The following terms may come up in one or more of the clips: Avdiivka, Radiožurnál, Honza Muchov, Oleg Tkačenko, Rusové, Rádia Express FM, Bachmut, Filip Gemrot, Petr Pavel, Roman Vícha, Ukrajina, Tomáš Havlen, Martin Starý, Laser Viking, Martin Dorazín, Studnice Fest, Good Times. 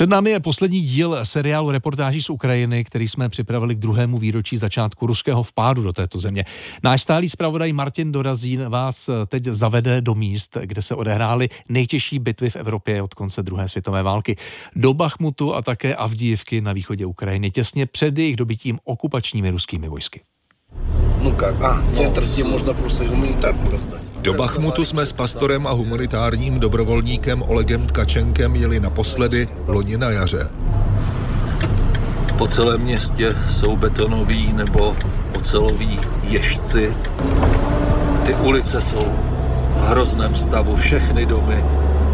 Před námi je poslední díl seriálu reportáží z Ukrajiny, který jsme připravili k 2. výročí začátku ruského vpádu do této země. Náš stálý zpravodaj Martin Dorazín vás teď zavede do míst, kde se odehrály nejtěžší bitvy v Evropě od konce druhé světové války. Do Bachmutu a také Avdiivky na východě Ukrajiny, těsně před jejich dobytím okupačními ruskými vojsky. Centr si možná prostě humanitární rozdání. Do Bachmutu jsme s pastorem a humanitárním dobrovolníkem Olegem Tkačenkem jeli naposledy loni na jaře. Po celém městě jsou betonoví nebo oceloví ježci. Ty ulice jsou v hrozném stavu, všechny domy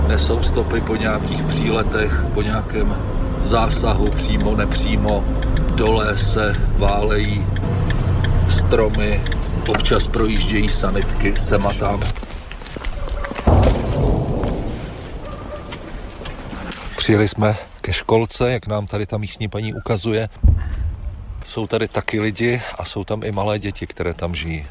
nesou stopy po nějakých příletech, po nějakém zásahu, přímo, nepřímo. Dole se válejí stromy, občas projíždějí sanitky, sem a tam. Přijeli jsme ke školce, jak nám tady ta místní paní ukazuje. Jsou tady taky lidi a jsou tam i malé děti, které tam žijí.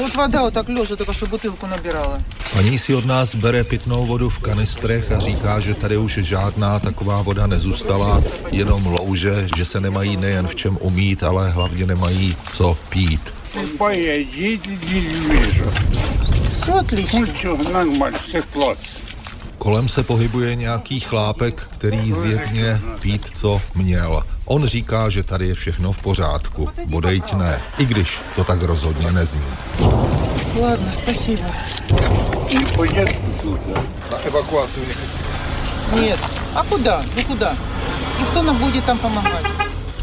Вот вода, так лежа, только что бутылку набирала. Paní si od nás bere pitnou vodu v kanistrech a říká, že tady už žádná taková voda nezůstala, jenom louže, že se nemají nejen v čem umýt, ale hlavně nemají co pít. Kolem se pohybuje nějaký chlápek, který zjevně pít, co měl. On říká, že tady je všechno v pořádku. Bodejť ne, i když to tak rozhodně nezní. Ladno, spasiba. Na evakuaci ne chcete? Нет. A kuda? No kuda? I kdo nám bude tam pomáhat?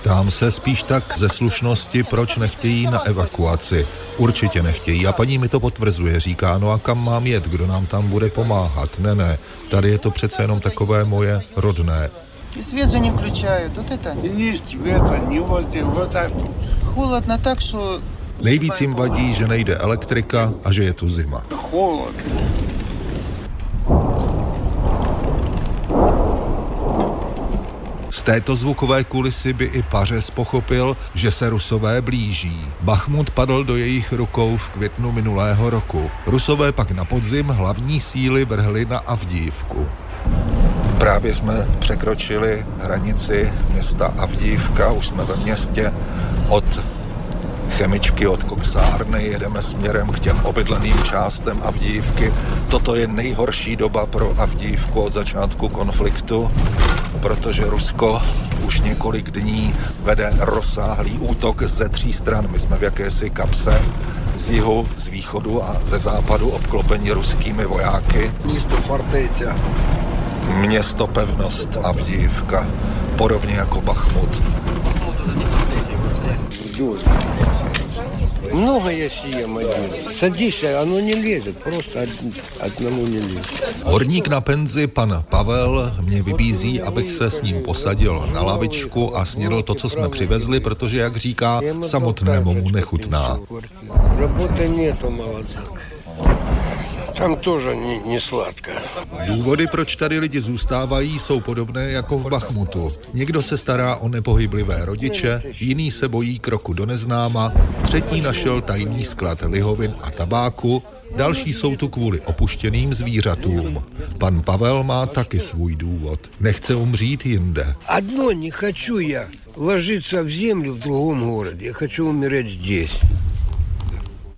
Ptám se spíš tak ze slušnosti, proč nechtějí na evakuaci. Určitě nechtějí a paní mi to potvrzuje, říká, no a kam mám jet, kdo nám tam bude pomáhat? Ne, tady je to přece jenom takové moje rodné. И свет же не включают, вот это. Ни света, ни воды, вот так. Холодно так, что... Nejvíc jim vadí, že nejde elektrika a že je tu zima. Холодно. Z této zvukové kulisy by i Pařez pochopil, že se Rusové blíží. Bachmut padl do jejich rukou v květnu minulého roku. Rusové pak na podzim hlavní síly vrhli na Avdiivku. Právě jsme překročili hranici města Avdiivka, už jsme ve městě. Od chemičky, od koksárny jedeme směrem k těm obydleným částem Avdiivky. Toto je nejhorší doba pro Avdiivku od začátku konfliktu, protože Rusko už několik dní vede rozsáhlý útok ze 3 stran. My jsme v jakési kapse. Z jihu, z východu a ze západu obklopeni ruskými vojáky. Místo Fortejce. Město pevnost Avdiivka, podobně jako Bachmut. Horník na penzi, pan Pavel, mě vybízí, abych se s ním posadil na lavičku a snědl to, co jsme přivezli, protože, jak říká, samotnému mu nechutná. Tam tože nesladká. Důvody, proč tady lidi zůstávají, jsou podobné jako v Bachmutu. Někdo se stará o nepohyblivé rodiče, jiný se bojí kroku do neznáma, třetí našel tajný sklad lihovin a tabáku, další jsou tu kvůli opuštěným zvířatům. Pan Pavel má taky svůj důvod. Nechce umřít jinde. Одно не хочу я ложиться в землю в другом городе. Я хочу умереть здесь.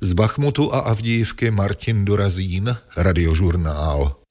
Z Bachmutu a Avdiivky Martin Dorazín, Radiožurnál.